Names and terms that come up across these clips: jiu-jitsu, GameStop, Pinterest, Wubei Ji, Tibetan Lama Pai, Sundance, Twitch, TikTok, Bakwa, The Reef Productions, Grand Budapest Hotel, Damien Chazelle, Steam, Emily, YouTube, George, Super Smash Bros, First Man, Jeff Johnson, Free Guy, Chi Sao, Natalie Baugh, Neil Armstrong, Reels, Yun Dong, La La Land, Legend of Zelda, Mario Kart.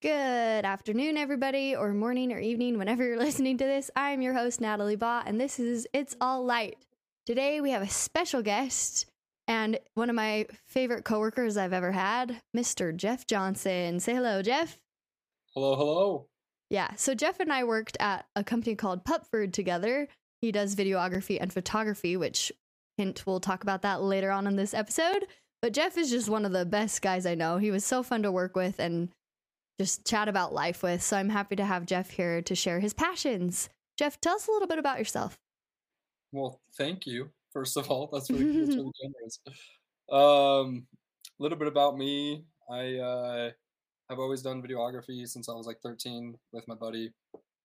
Good afternoon, everybody, or morning or evening, whenever you're listening to this. I'm your host, Natalie Baugh, and this is It's All Light. Today, we have a special guest and one of my favorite coworkers I've ever had, Mr. Jeff Johnson. Say hello, Jeff. Hello, hello. Yeah, so Jeff and I worked at a company called Pupford together. He does videography and photography, which, hint, we'll talk about that later on in this episode. But Jeff is just one of the best guys I know. He was so fun to work with and just chat about life with. So I'm happy to have Jeff here to share his passions. Jeff, tell us a little bit about yourself. Well, thank you. First of all, that's really cool. That's really generous. A little bit about me. I have always done videography since I was like 13 with my buddy.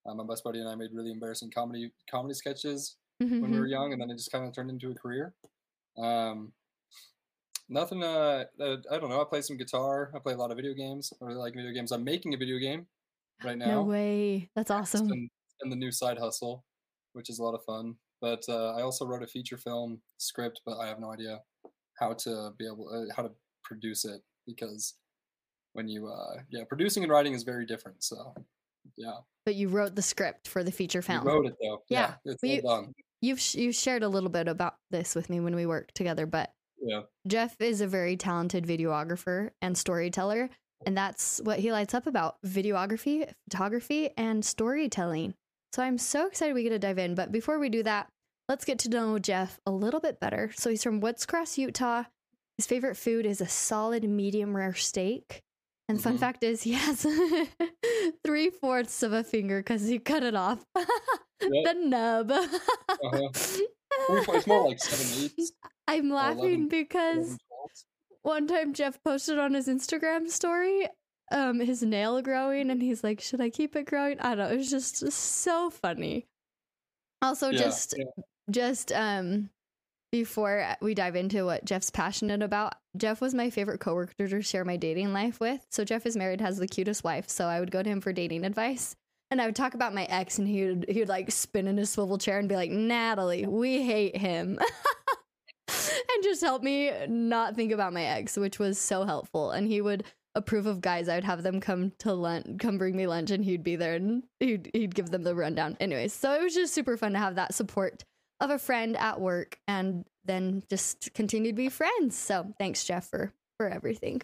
My best buddy and I made really embarrassing comedy sketches when we were young, and then it just kind of turned into a career. I don't know. I play some guitar. I play a lot of video games. I really like video games. I'm making a video game right now. No way. That's awesome. And the new side hustle, which is a lot of fun. But I also wrote a feature film script, but I have no idea how to produce it, because when you, producing and writing is very different. So, yeah. But you wrote the script for the feature film. I wrote it, though. Yeah, it's all done. You've shared a little bit about this with me when we worked together, but yeah. Jeff is a very talented videographer and storyteller, and that's what he lights up about: videography, photography, and storytelling. So I'm so excited we get to dive in. But before we do that, let's get to know Jeff a little bit better. So he's from Woods Cross, Utah. His favorite food is a solid medium rare steak. And fun fact is, he has 3/4 of a finger because he cut it off. The nub. It's more like 7/8. I'm laughing because one time Jeff posted on his Instagram story his nail growing, and he's like, should I keep it growing? I don't know. It was just so funny. Also, before we dive into what Jeff's passionate about, Jeff was my favorite coworker to share my dating life with. So Jeff is married, has the cutest wife, so I would go to him for dating advice. And I would talk about my ex, and he would like spin in his swivel chair and be like, Natalie, we hate him. And just help me not think about my ex, which was so helpful. And he would approve of guys. I would have them come bring me lunch, and he'd be there, and he'd give them the rundown. Anyways, so it was just super fun to have that support of a friend at work, and then just continue to be friends. So thanks, Jeff, for everything.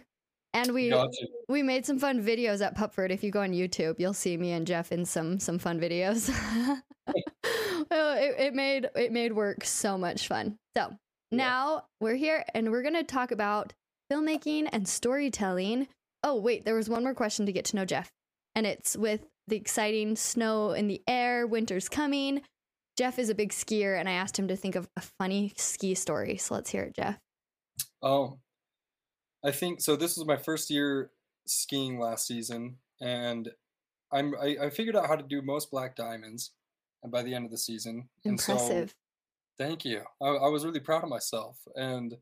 And we made some fun videos at Pupford. If you go on YouTube, you'll see me and Jeff in some fun videos. Well, it made work so much fun. So now we're here, and we're going to talk about filmmaking and storytelling. Oh, wait, there was one more question to get to know Jeff, and it's with the exciting snow in the air, winter's coming. Jeff is a big skier, and I asked him to think of a funny ski story. So let's hear it, Jeff. Oh, I think so. This was my first year skiing last season, and I figured out how to do most black diamonds, and by the end of the season. Impressive. And so, thank you. I was really proud of myself. And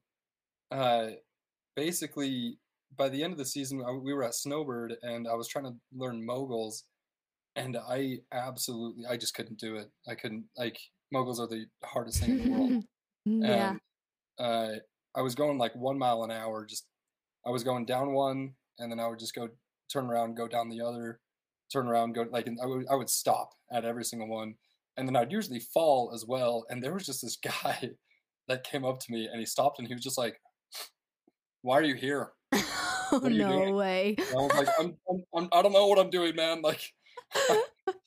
basically, by the end of the season, we were at Snowbird, and I was trying to learn moguls. And I just couldn't do it. I couldn't, moguls are the hardest thing in the world. Yeah. And I was going like 1 mile an hour. I was going down one, and then I would just go turn around, go down the other, turn around, go and I would stop at every single one. And then I'd usually fall as well. And there was just this guy that came up to me, and he stopped, and he was just like, why are you here? Oh, no way. And I was like, I don't know what I'm doing, man. Like,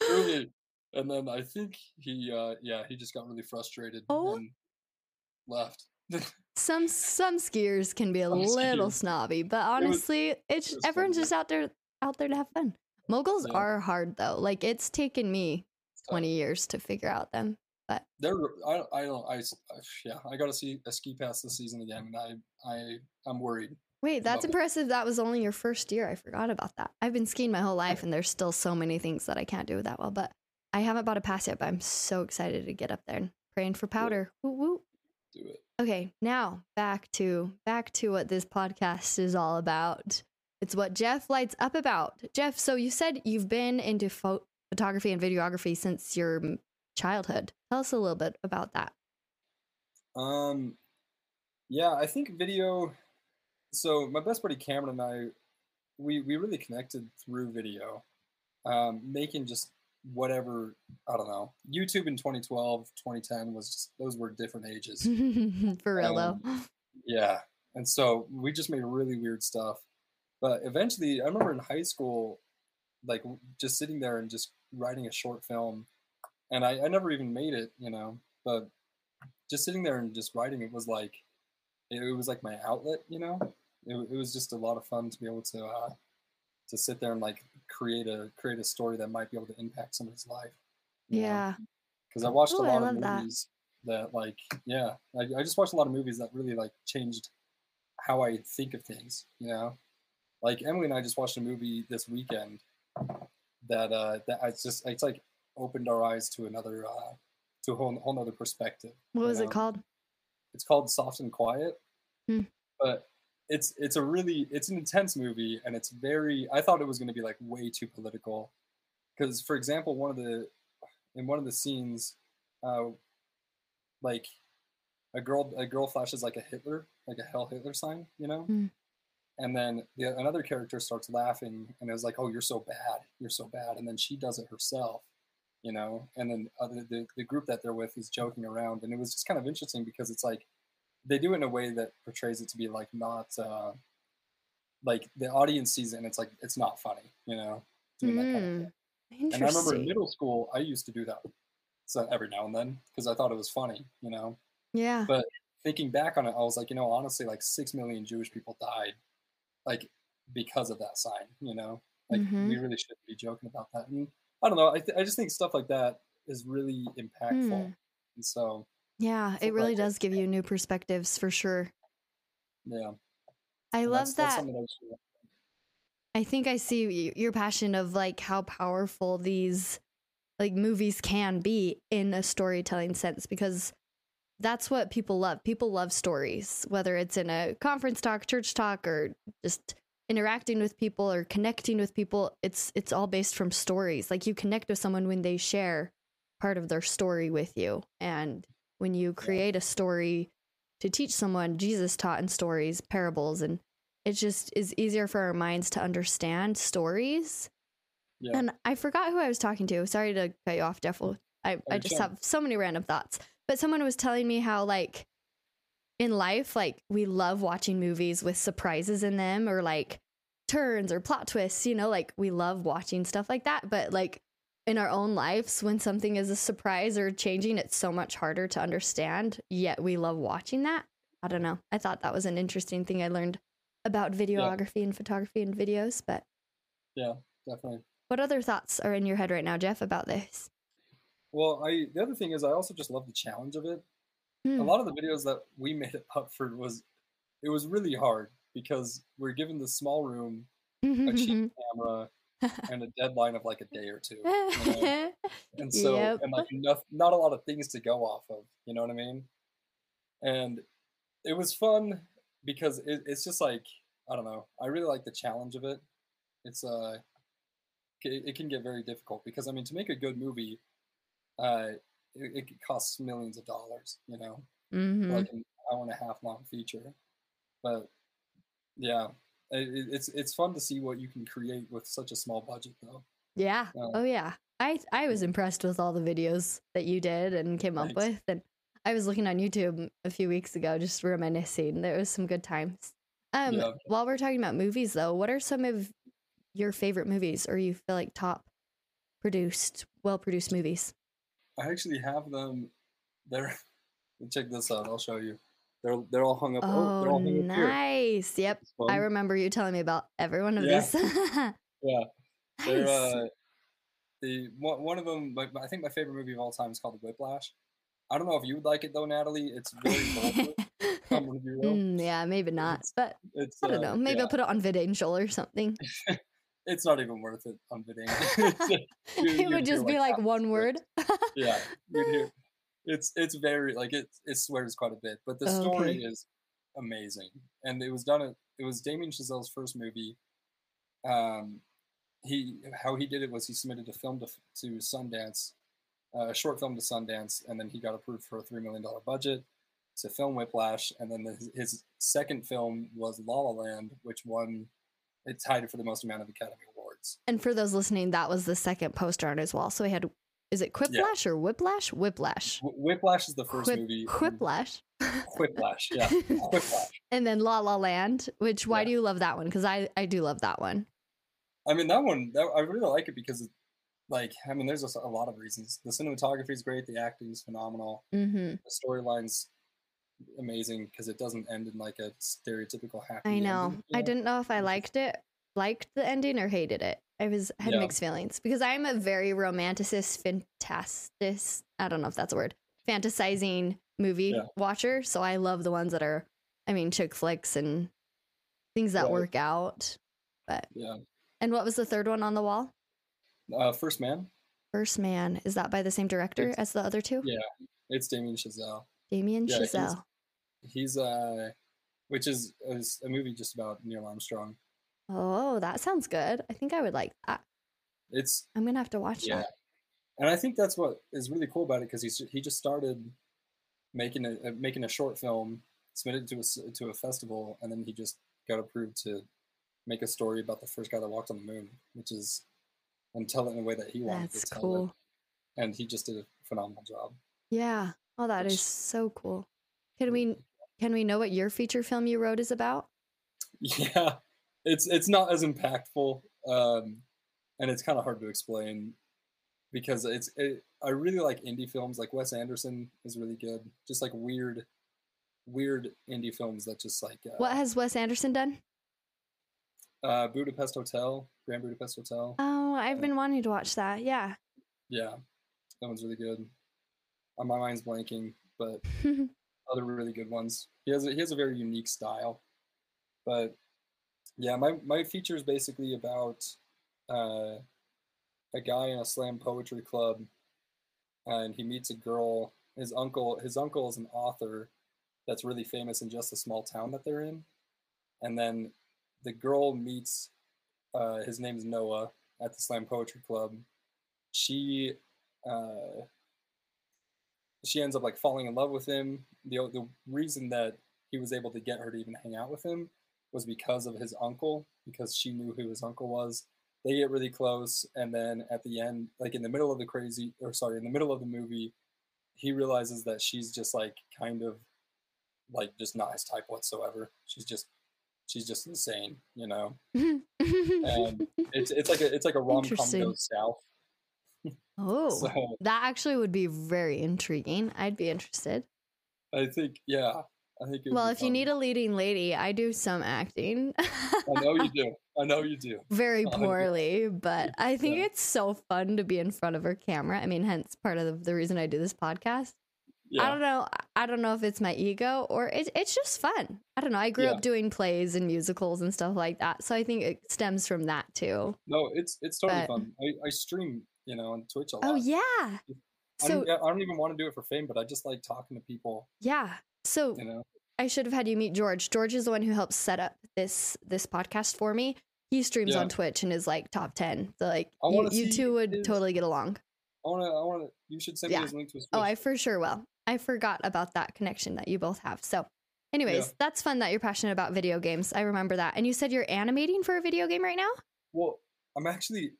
truly. And then I think he just got really frustrated and left. Some skiers can be a little snobby, but honestly, it's everyone's just out there to have fun. Moguls are hard, though. Like, it's taken me 20 years to figure out them, but I got to see a ski pass this season again, and I'm worried. Wait, that's impressive. That was only your first year. I forgot about that. I've been skiing my whole life, and there's still so many things that I can't do that well, but I haven't bought a pass yet, but I'm so excited to get up there and praying for powder. Woo woo. Do it. Okay, now back to what this podcast is all about. It's what Jeff lights up about. Jeff, so you said you've been into photography and videography since your childhood. Tell us a little bit about that. I think video. So my best buddy Cameron and I we really connected through video, making just whatever, I don't know. YouTube in 2012, 2010 was just, those were different ages. For real though. Yeah. And so we just made really weird stuff. But eventually, I remember in high school, like just sitting there and just writing a short film. And I never even made it, you know, but just sitting there and just writing it was like, it was like my outlet, you know. It was just a lot of fun to be able to sit there and like create a story that might be able to impact somebody's life. Yeah. Because I watched a lot of movies that like, yeah, I just watched a lot of movies that really like changed how I think of things, you know. Like Emily and I just watched a movie this weekend that it's like opened our eyes to another to a whole other perspective. What was it called? It's called Soft and Quiet, but it's an intense movie, and it's very. I thought it was going to be like way too political, because for example, in one of the scenes, like a girl flashes like a Hitler, like a Heil Hitler sign, you know. And then another character starts laughing, and it was like, "Oh, you're so bad," and then she does it herself, you know. And then the group that they're with is joking around, and it was just kind of interesting because it's like they do it in a way that portrays it to be like not like the audience sees it, and it's like it's not funny, you know, doing that kind of thing. And I remember in middle school, I used to do that so every now and then because I thought it was funny, you know. Yeah. But thinking back on it, I was like, you know, honestly, like 6 million Jewish people died. Like because of that sign, you know, like we really shouldn't be joking about that. And I don't know. I just think stuff like that is really impactful. And so, yeah, it really does give you new perspectives for sure. Yeah. I love that. I think I see your passion of like how powerful these like movies can be in a storytelling sense, because that's what people love. People love stories, whether it's in a conference talk, church talk, or just interacting with people or connecting with people. It's all based from stories. Like you connect with someone when they share part of their story with you. And when you create a story to teach someone, Jesus taught in stories, parables, and it just is easier for our minds to understand stories. Yeah. And I forgot who I was talking to. Sorry to cut you off, Jeff. I just have so many random thoughts. But someone was telling me how, like, in life, like, we love watching movies with surprises in them or, like, turns or plot twists, you know, like, we love watching stuff like that. But, like, in our own lives, when something is a surprise or changing, it's so much harder to understand, yet we love watching that. I don't know. I thought that was an interesting thing I learned about videography and photography and videos, but... Yeah, definitely. What other thoughts are in your head right now, Jeff, about this? Well, the other thing is I also just love the challenge of it. A lot of the videos that we made at Pupford was really hard because we're given this small room, a cheap camera, and a deadline of like a day or two. You know? And so, and like not a lot of things to go off of, you know what I mean? And it was fun because it's just like, I don't know. I really like the challenge of it. It's, it can get very difficult because, I mean, to make a good movie, it costs millions of dollars, you know, like an hour and a half long feature. But yeah, it's fun to see what you can create with such a small budget, though. Yeah. Oh yeah. I was impressed with all the videos that you did and came up with, and I was looking on YouTube a few weeks ago, just reminiscing. There was some good times. While we're talking about movies, though, what are some of your favorite movies, or you feel like top produced, well-produced movies? I actually have them there. Check this out. I'll show you. They're all hung up. Oh, they're all hung up here. Nice. Yep. I remember you telling me about every one of these. Yeah. Nice. One of them, like, I think my favorite movie of all time is called Whiplash. I don't know if you would like it though, Natalie. It's very bold. Yeah, maybe not. I don't know. Maybe I'll put it on VidAngel or something. It's not even worth it on VidAngel. It would just be like one word. Yeah. It's very like it swears quite a bit, but the story is amazing. And it was done it was Damien Chazelle's first movie. He did it was he submitted a film to Sundance, a short film to Sundance, and then he got approved for a $3 million budget to film Whiplash, and then his second film was La La Land, which won It's tied for the most amount of Academy Awards. And for those listening, that was the second poster on his wall. So he had, is it Quiplash or Whiplash? Whiplash. Whiplash is the first movie. Quiplash. Whiplash, yeah. Whiplash. And then La La Land, which why do you love that one? Because I do love that one. I mean, that one, I really like it because, like, I mean, there's a lot of reasons. The cinematography is great. The acting is phenomenal. Mm-hmm. The storyline's amazing because it doesn't end in like a stereotypical happy ending. I know. You know. I didn't know if I liked the ending or hated it. I had mixed feelings because I'm a very romanticist, fantastic, I don't know if that's a word, fantasizing movie watcher. So I love the ones that are, I mean, chick flicks and things that work out. But yeah. And what was the third one on the wall? First Man. First Man. Is that by the same director as the other two? Yeah. It's Damien Chazelle. Damien Chazelle. He's which is a movie just about Neil Armstrong. Oh, that sounds good. I think I would like that. I'm going to have to watch that. And I think that's what is really cool about it, because he just started making a short film, submitted to a festival, and then he just got approved to make a story about the first guy that walked on the moon, which is, and tell it in a way that he wanted to tell it. And he just did a phenomenal job. Yeah. Oh, that is so cool. Can we know what your feature film you wrote is about? Yeah, it's not as impactful, and it's kind of hard to explain because I really like indie films. Like Wes Anderson is really good. Just like weird indie films that just like. What has Wes Anderson done? Budapest Hotel, Grand Budapest Hotel. Oh, I've been wanting to watch that. Yeah. Yeah, that one's really good. My mind's blanking, but other really good ones. He has a very unique style, but yeah, my feature is basically about a guy in a slam poetry club, and he meets a girl. His uncle is an author that's really famous in just a small town that they're in, and then the girl meets. His name's Noah at the slam poetry club. She ends up like falling in love with him. The reason that he was able to get her to even hang out with him was because of his uncle, because she knew who his uncle was. They get really close. And then at the end, like in the middle of the movie, he realizes that she's just like, kind of like just not his type whatsoever. She's just insane, you know? And it's like a rom-com goes south. Oh, so, that actually would be very intriguing. I'd be interested. I think. Well, if you need a leading lady, I do some acting. I know you do. Very poorly, but I think it's so fun to be in front of her camera. I mean, hence part of the reason I do this podcast. Yeah. I don't know if it's my ego or it's just fun. I don't know. I grew up doing plays and musicals and stuff like that, so I think it stems from that too. No, it's totally fun. I stream. You know, on Twitch a lot. Oh, yeah. So I don't even want to do it for fame, but I just like talking to people. Yeah. So you know? I should have had you meet George. George is the one who helped set up this podcast for me. He streams on Twitch and is like top 10. So like you two would totally get along. I want to. You should send me his link to his Twitch. Oh, I for sure will. I forgot about that connection that you both have. So anyways, that's fun that you're passionate about video games. I remember that. And you said you're animating for a video game right now? Well, I'm actually...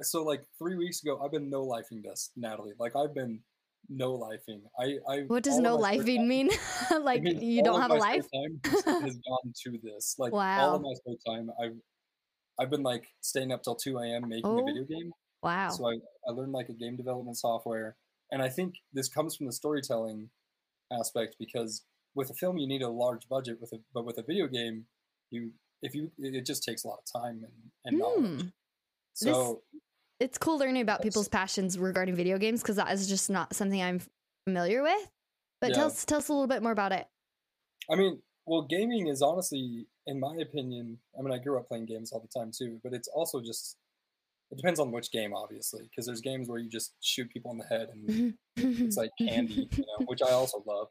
So like 3 weeks ago, I've been no-lifing this, Natalie. Like I've been no-lifing. I what does no-lifing mean? Like you don't have a life? Time has gone to this. Like all of my spare time, I've been like staying up till 2 a.m. making a video game. Wow. So I learned like a game development software. And I think this comes from the storytelling aspect, because with a film, you need a large budget, but with a video game, it just takes a lot of time and knowledge. So... It's cool learning about people's passions regarding video games, because that is just not something I'm familiar with. But tell us a little bit more about it. I mean, well, gaming is honestly, in my opinion, I mean, I grew up playing games all the time too, but it's also just, it depends on which game, obviously, because there's games where you just shoot people in the head and it's like candy, you know, which I also love.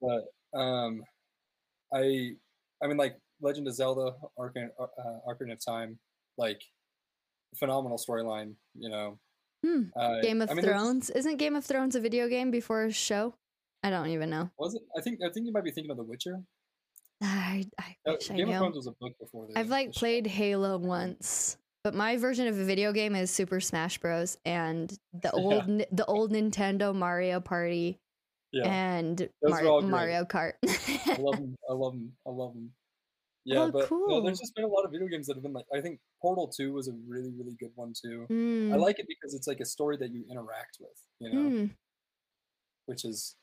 But I mean, like Legend of Zelda, Ocarina of Time, like, phenomenal storyline, you know. Game of Thrones. Isn't Game of Thrones a video game before a show? I don't even know. Was it? I think you might be thinking of The Witcher. I wish I knew. Game of Thrones was a book before. I've like played Halo once, but my version of a video game is Super Smash Bros. And the old Nintendo Mario Party. Yeah. And Mario Kart. I love them. I love them. Yeah, oh, but cool. There's just been a lot of video games that have been like, I think Portal 2 was a really, really good one too. I like it because it's like a story that you interact with, you know, which is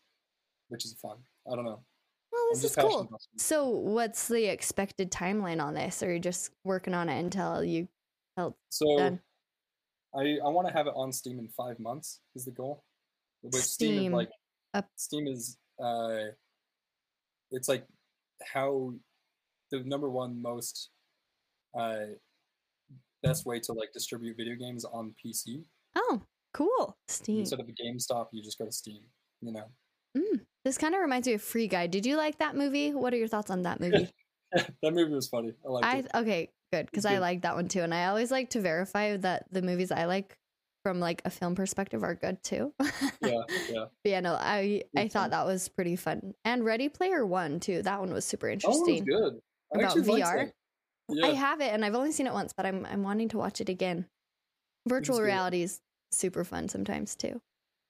fun. I don't know. Well, this is cool. So what's the expected timeline on this? Or are you just working on it until you help? So done? I want to have it on Steam in 5 months is the goal. But Steam is like, Steam is it's like how the number one most best way to like distribute video games on PC. Oh, cool. Steam. Instead of a GameStop, you just go to Steam, you know. This kind of reminds me of Free Guy. Did you like that movie? What are your thoughts on that movie? That movie was funny. I liked it. Okay, good, because I like that one too, and I always like to verify that the movies I like from like a film perspective are good too. But yeah, no, I thought that was pretty fun. And Ready Player One too. That one was super interesting. That was good. About VR. Yeah. I have it and I've only seen it once, but I'm wanting to watch it again. Virtual reality is super fun sometimes too.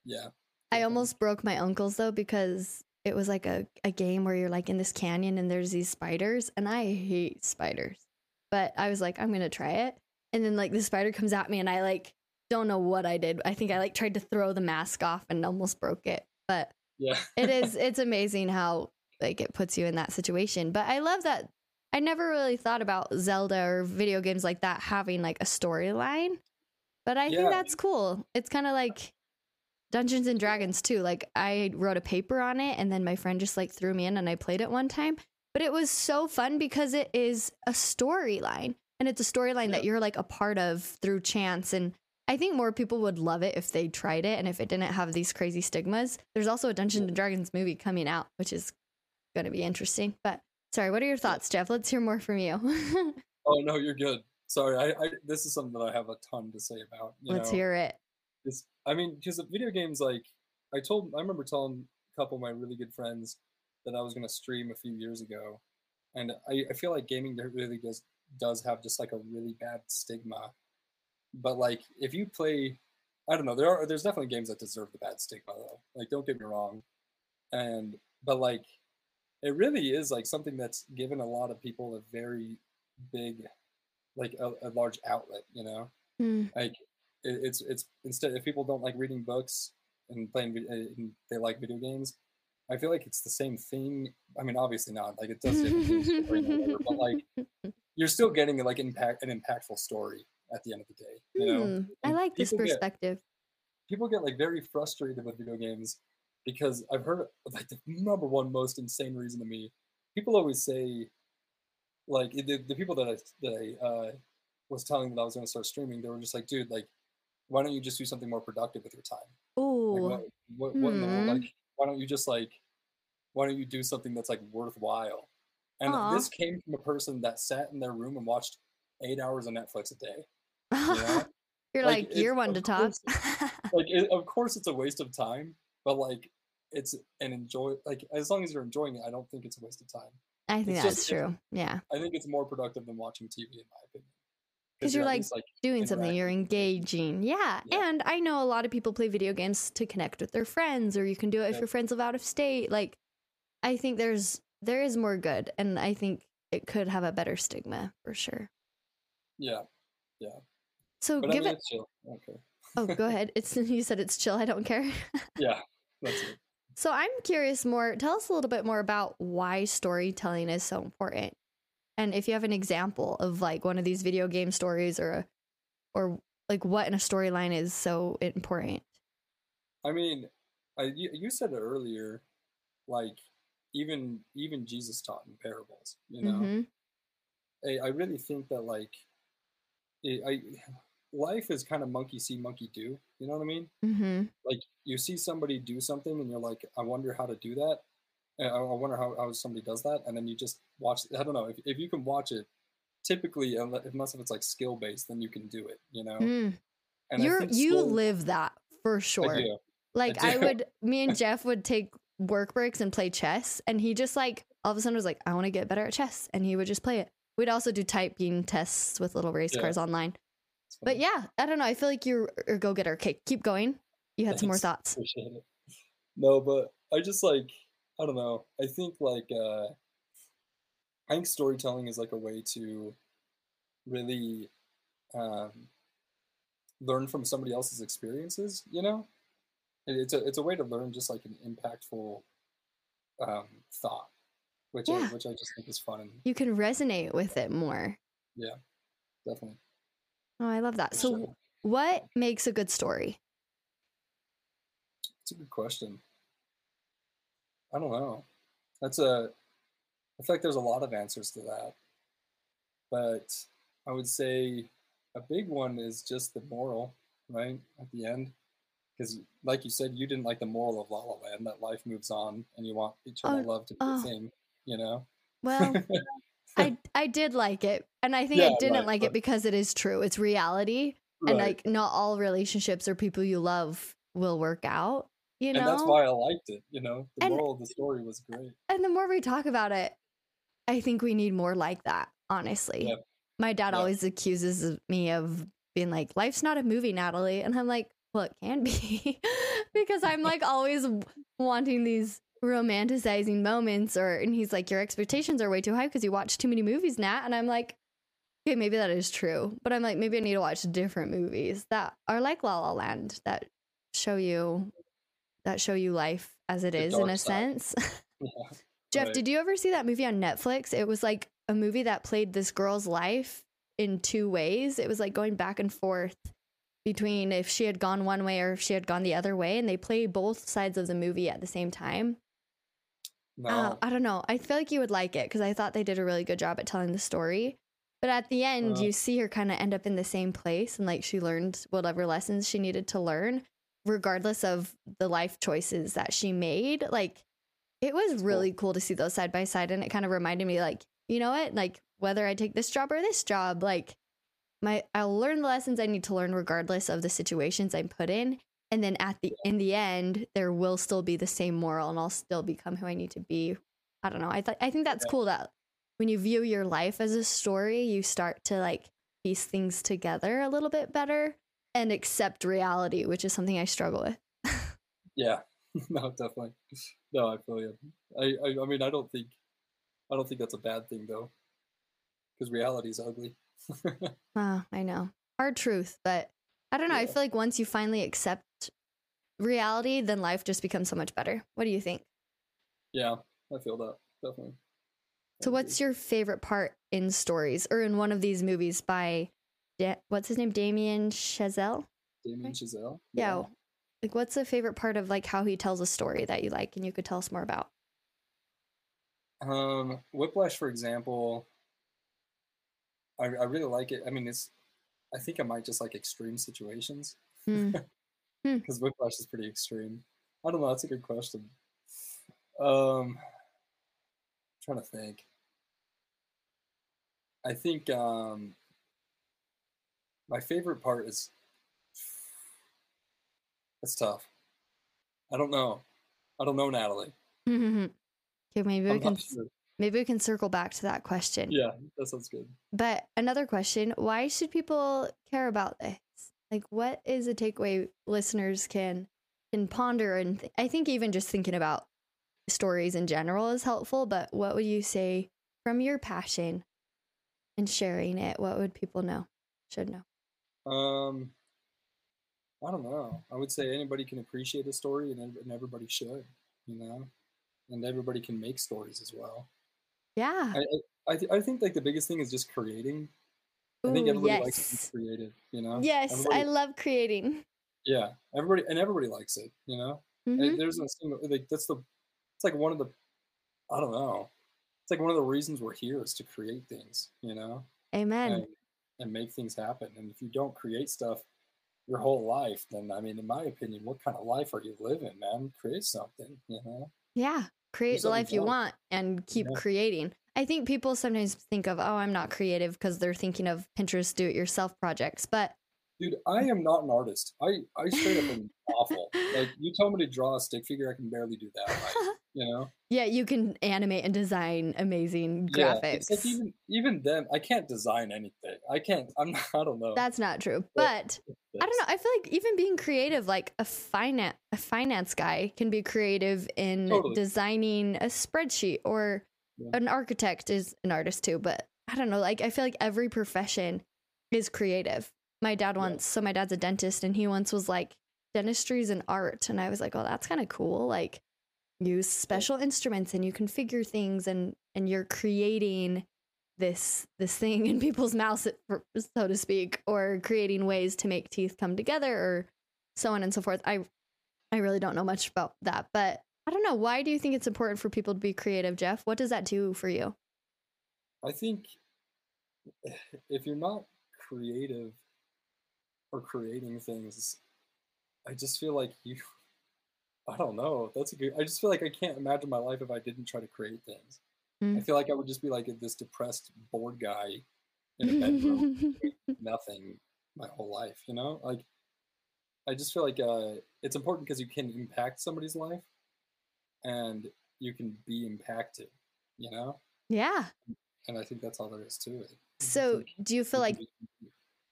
Yeah. I almost broke my uncle's though, because it was like a game where you're like in this canyon and there's these spiders, and I hate spiders. But I was like, I'm gonna try it. And then like the spider comes at me and I like don't know what I did. I think I like tried to throw the mask off and almost broke it. But yeah, it's amazing how like it puts you in that situation. But I love that. I never really thought about Zelda or video games like that having like a storyline, but I think that's cool. It's kind of like Dungeons and Dragons too. Like I wrote a paper on it and then my friend just like threw me in and I played it one time, but it was so fun because it is a storyline, and it's a storyline that you're like a part of through chance. And I think more people would love it if they tried it and if it didn't have these crazy stigmas. There's also a Dungeons and Dragons movie coming out, which is going to be interesting, but sorry, what are your thoughts, Jeff? Let's hear more from you. Oh, no, you're good. Sorry, I this is something that I have a ton to say about. Let's hear it. I mean, because video games, like, I remember telling a couple of my really good friends that I was going to stream a few years ago, and I feel like gaming really does have just, like, a really bad stigma. But, like, if you play, I don't know, there's definitely games that deserve the bad stigma, though. Like, don't get me wrong. But, like, it really is like something that's given a lot of people a very big, like a large outlet, you know, like it's instead, if people don't like reading books and playing, and they like video games, I feel like it's the same thing. I mean, obviously not, like it does, but like you're still getting like an impactful story at the end of the day. You know, and I like this perspective. People get like very frustrated with video games, because I've heard like the number one most insane reason to me, people always say, like the people that I was telling that I was going to start streaming, they were just like, dude, like, why don't you just do something more productive with your time? Ooh. Like, what in the world? Like, why don't you do something that's like worthwhile? And this came from a person that sat in their room and watched 8 hours of Netflix a day. You know? You're like you're one to talk. Like, of course it's a waste of time. But like, it's as long as you're enjoying it, I don't think it's a waste of time. I think that's true. Yeah. I think it's more productive than watching TV, in my opinion. Because you're like doing something, you're engaging. Yeah. And I know a lot of people play video games to connect with their friends, or you can do it if your friends live out of state. Like, I think there is more good, and I think it could have a better stigma for sure. Yeah. Yeah. So but give it. Okay. Oh, go ahead. You said it's chill. I don't care. Yeah. That's it. So I'm curious more. Tell us a little bit more about why storytelling is so important, and if you have an example of like one of these video game stories or like what in a storyline is so important. I mean, you said it earlier, like even Jesus taught in parables. You know, I really think that like life is kind of monkey see, monkey do. You know what I mean? Like you see somebody do something and you're like, I wonder how to do that. I wonder how somebody does that. And then you just watch. I don't know if you can watch it. Typically, unless if it's like skill based, then you can do it. You know, and you live that for sure. I do. Like me and Jeff would take work breaks and play chess, and he just like all of a sudden was like, I want to get better at chess, and he would just play it. We'd also do typing tests with little race cars online. But yeah, I don't know. I feel like you're a go-getter. Okay, keep going. You had some more thoughts. Appreciate it. No, but I just like, I don't know. I think like, I think storytelling is like a way to really learn from somebody else's experiences, you know? It's a way to learn just like an impactful thought, which I just think is fun. You can resonate with it more. Yeah, definitely. Oh, I love that. So what makes a good story? It's a good question. I don't know. I feel like there's a lot of answers to that. But I would say a big one is just the moral, right? At the end. Because like you said, you didn't like the moral of La La Land, that life moves on and you want eternal love to be a thing, you know? Well, I did like it. And I think I didn't like it because it is true. It's reality. Right. And like not all relationships or people you love will work out, you know? And that's why I liked it, you know? The moral of the story was great. And the more we talk about it, I think we need more like that, honestly. Yep. My dad always accuses me of being like, life's not a movie, Natalie. And I'm like, well, it can be because I'm like always wanting these romanticizing moments and he's like, your expectations are way too high because you watch too many movies, Nat. And I'm like, okay, maybe that is true. But I'm like, maybe I need to watch different movies that are like La La Land that show you life as it is in a sense. Yeah. Jeff, did you ever see that movie on Netflix? It was like a movie that played this girl's life in two ways. It was like going back and forth between if she had gone one way or if she had gone the other way, and they play both sides of the movie at the same time. No. I don't know. I feel like you would like it because I thought they did a really good job at telling the story. But at the end, you see her kind of end up in the same place, and like she learned whatever lessons she needed to learn, regardless of the life choices that she made. Like it was really cool to see those side by side, and it kind of reminded me, like, you know what? Like whether I take this job or this job, like. I'll learn the lessons I need to learn regardless of the situations I'm put in. And then in the end, there will still be the same moral and I'll still become who I need to be. I don't know. I think that's cool that when you view your life as a story, you start to like piece things together a little bit better and accept reality, which is something I struggle with. Yeah, no, definitely. No, I feel you. I mean, I don't think that's a bad thing though, because reality is ugly. Oh, I know. Hard truth, but I don't know. Yeah. I feel like once you finally accept reality, then life just becomes so much better. What do you think? Yeah, I feel that. Definitely. So what's your favorite part in stories or in one of these movies by, what's his name? Damien Chazelle? Damien Chazelle? Yeah. Like what's the favorite part of like how he tells a story that you like and you could tell us more about? Whiplash, for example, I really like it. I mean, I think I might just like extreme situations because Whiplash is pretty extreme. I don't know. That's a good question. I'm trying to think. I think my favorite part is it's tough. I don't know, Natalie. Mm-hmm. Okay, Maybe we can circle back to that question. Yeah, that sounds good. But another question, why should people care about this? Like, what is a takeaway listeners can ponder? And I think even just thinking about stories in general is helpful, but what would you say from your passion and sharing it? What would people should know? I don't know. I would say anybody can appreciate a story and everybody should, you know? And everybody can make stories as well. Yeah. I think like the biggest thing is just creating. I think everybody likes to be creative, you know? Yes, I love creating. Yeah. Everybody likes it, you know? Mm-hmm. And there's no single, like it's like one of the, I don't know. It's like one of the reasons we're here is to create things, you know? Amen. And make things happen. And if you don't create stuff your whole life, then I mean, in my opinion, what kind of life are you living, man? Create something, you know? Yeah. Create the life you want and keep creating. I think people sometimes think of, oh, I'm not creative because they're thinking of Pinterest do-it-yourself projects. But dude, I am not an artist. I straight up am awful. Like you tell me to draw a stick figure, I can barely do that. Right? you know? Yeah, you can animate and design amazing graphics. It's like even then, I can't design anything. I don't know. That's not true. But I don't know. I feel like even being creative, like a finance guy can be creative in designing a spreadsheet, or an architect is an artist too. But I don't know. Like, I feel like every profession is creative. My dad's a dentist, and he once was like, dentistry is an art. And I was like, oh, that's kind of cool. Like, use special instruments and you configure things, and you're creating this thing in people's mouths, so to speak, or creating ways to make teeth come together, or so on and so forth. I really don't know much about that, but I don't know. Why do you think it's important for people to be creative, Jeff? What does that do for you? I think if you're not creative or creating things, I just feel like I don't know. I just feel like I can't imagine my life if I didn't try to create things. Mm. I feel like I would just be like this depressed, bored guy in a bedroom, nothing my whole life, you know? Like, I just feel like it's important because you can impact somebody's life and you can be impacted, you know? Yeah. And I think that's all there is to it. So do you feel like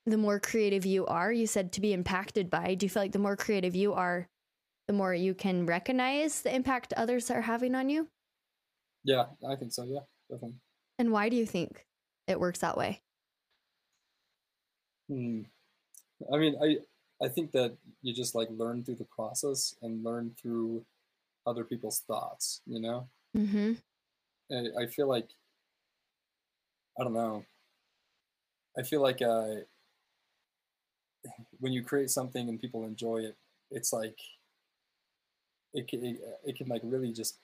the more creative you are, you said to be impacted by, do you feel like the more creative you are, the more you can recognize the impact others are having on you? Yeah, I think so. Yeah, definitely. And why do you think it works that way? I mean, I think that you just like learn through the process and learn through other people's thoughts, you know? Mm-hmm. I feel like, I don't know. I feel like when you create something and people enjoy it, it's like, it can like really just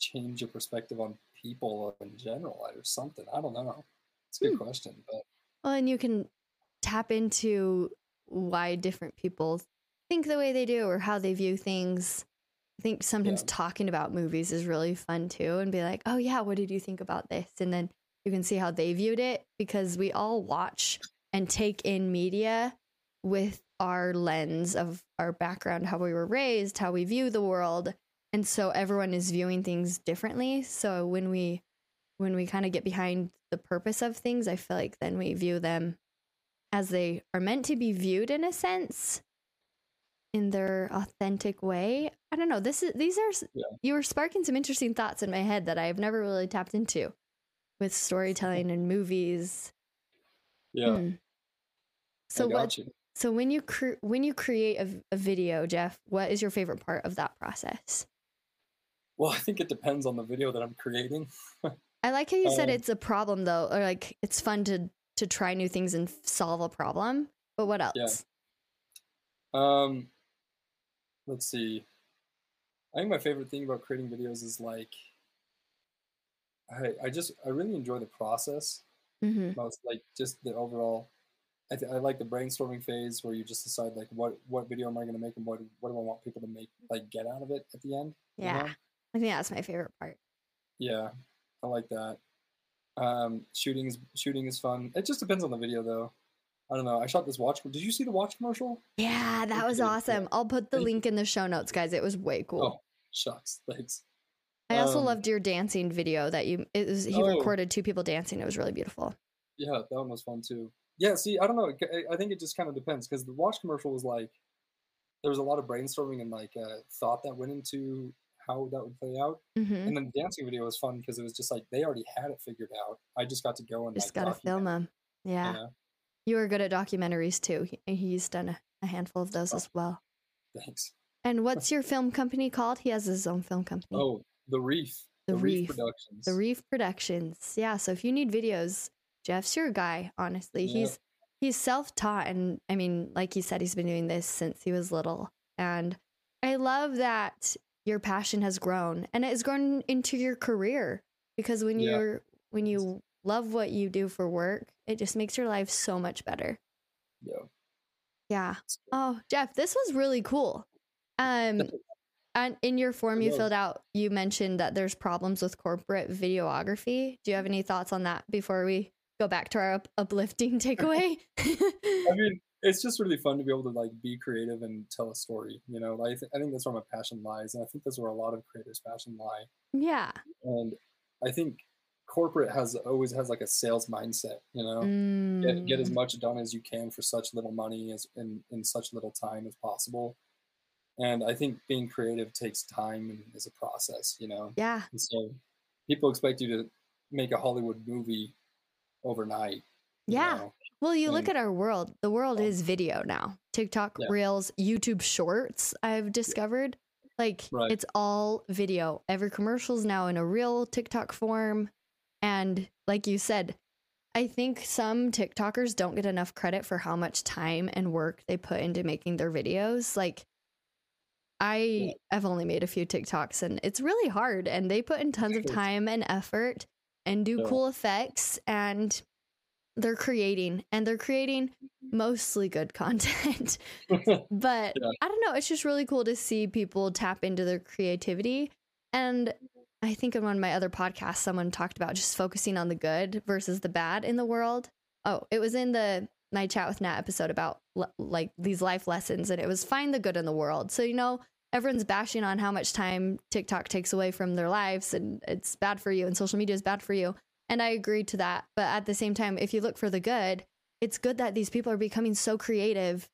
change your perspective on people in general or something. I don't know. It's a good question. But well, and you can tap into why different people think the way they do or how they view things. I think sometimes talking about movies is really fun too, and be like, oh yeah, what did you think about this? And then you can see how they viewed it, because we all watch and take in media with our lens of our background, how we were raised, how we view the world. And so everyone is viewing things differently. So when we kind of get behind the purpose of things, I feel like then we view them as they are meant to be viewed, in a sense, in their authentic way. I don't know. You were sparking some interesting thoughts in my head that I've never really tapped into with storytelling and movies. Yeah. So So when you create a video, Jeff, what is your favorite part of that process? Well, I think it depends on the video that I'm creating. I like how you said it's a problem, though, or like it's fun to try new things and solve a problem. But what else? Yeah. Let's see. I think my favorite thing about creating videos is like, I really enjoy the process. Mm-hmm. Most, like, just the overall. I like the brainstorming phase where you just decide like what video am I going to make and what do I want people to make, like, get out of it at the end. Yeah, you know? I think that's my favorite part. Yeah, I like that. Shooting is fun. It just depends on the video, though. I don't know. I shot this watch. Did you see the watch commercial? Yeah, that was awesome. I'll put the link in the show notes, guys. It was way cool. Oh, shucks. Thanks. I also loved your dancing video that he recorded two people dancing. It was really beautiful. Yeah, that one was fun too. Yeah, see, I don't know. I think it just kind of depends, because the watch commercial was like, there was a lot of brainstorming and like thought that went into how that would play out. Mm-hmm. And then the dancing video was fun because it was just like, they already had it figured out. I just got to go and just like, got to film them. Yeah. Yeah. You were good at documentaries too. He's done a handful of those as well. Thanks. And what's your film company called? He has his own film company. Oh, The Reef. The Reef Productions. The Reef Productions. Yeah. So if you need videos, Jeff's your guy, honestly. Yeah. He's self-taught, and I mean, like he said, he's been doing this since he was little. And I love that your passion has grown, and it has grown into your career, because when you love what you do for work, it just makes your life so much better. Yeah. Yeah. Oh, Jeff, this was really cool. And in your form you filled out, you mentioned that there's problems with corporate videography. Do you have any thoughts on that before we go back to our uplifting takeaway? I mean, it's just really fun to be able to like be creative and tell a story, you know. Like, I think that's where my passion lies, and I think that's where a lot of creators' passion lie. Yeah. And I think corporate always has like a sales mindset, you know. Get as much done as you can for such little money as in such little time as possible. And I think being creative takes time and is a process, you know. Yeah. And so people expect you to make a Hollywood movie overnight. Yeah. You know? Well, you look at our world. The world is video now. TikTok, Reels, YouTube Shorts, I've discovered. Like, It's all video. Every commercial's now in a real TikTok form. And like you said, I think some TikTokers don't get enough credit for how much time and work they put into making their videos. Like, I have only made a few TikToks, and it's really hard, and they put in tons of time and effort and do cool effects, and they're creating mostly good content. But I don't know, it's just really cool to see people tap into their creativity. And I think on one of my other podcasts, someone talked about just focusing on the good versus the bad in the world. Oh, it was in my Chat with Nat episode about like these life lessons, and it was find the good in the world. So, you know, everyone's bashing on how much time TikTok takes away from their lives, and it's bad for you, and social media is bad for you. And I agree to that. But at the same time, if you look for the good, it's good that these people are becoming so creative,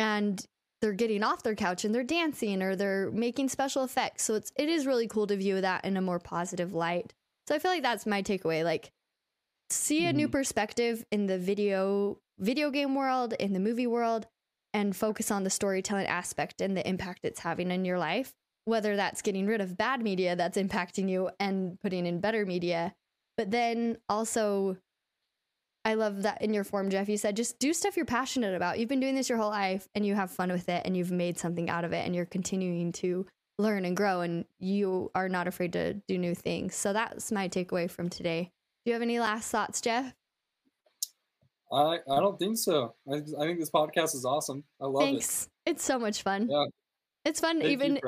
and they're getting off their couch and they're dancing or they're making special effects. So it is really cool to view that in a more positive light. So I feel like that's my takeaway. Like, see a new perspective in the video game world, in the movie world, and focus on the storytelling aspect and the impact it's having in your life, whether that's getting rid of bad media that's impacting you and putting in better media. But then also, I love that in your form, Jeff, you said just do stuff you're passionate about. You've been doing this your whole life, and you have fun with it, and you've made something out of it, and you're continuing to learn and grow, and you are not afraid to do new things. So that's my takeaway from today. Do you have any last thoughts, Jeff? I don't think so. I think this podcast is awesome. I love it. It's so much fun. Yeah. It's fun. Even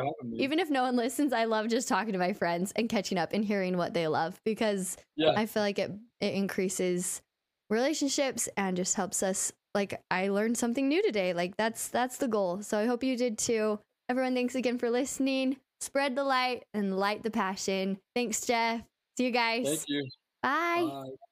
if no one listens, I love just talking to my friends and catching up and hearing what they love, because I feel like it increases relationships and just helps us. Like, I learned something new today. Like, that's the goal. So I hope you did too. Everyone, thanks again for listening. Spread the light and light the passion. Thanks, Jeff. See you guys. Thank you. Bye. Bye.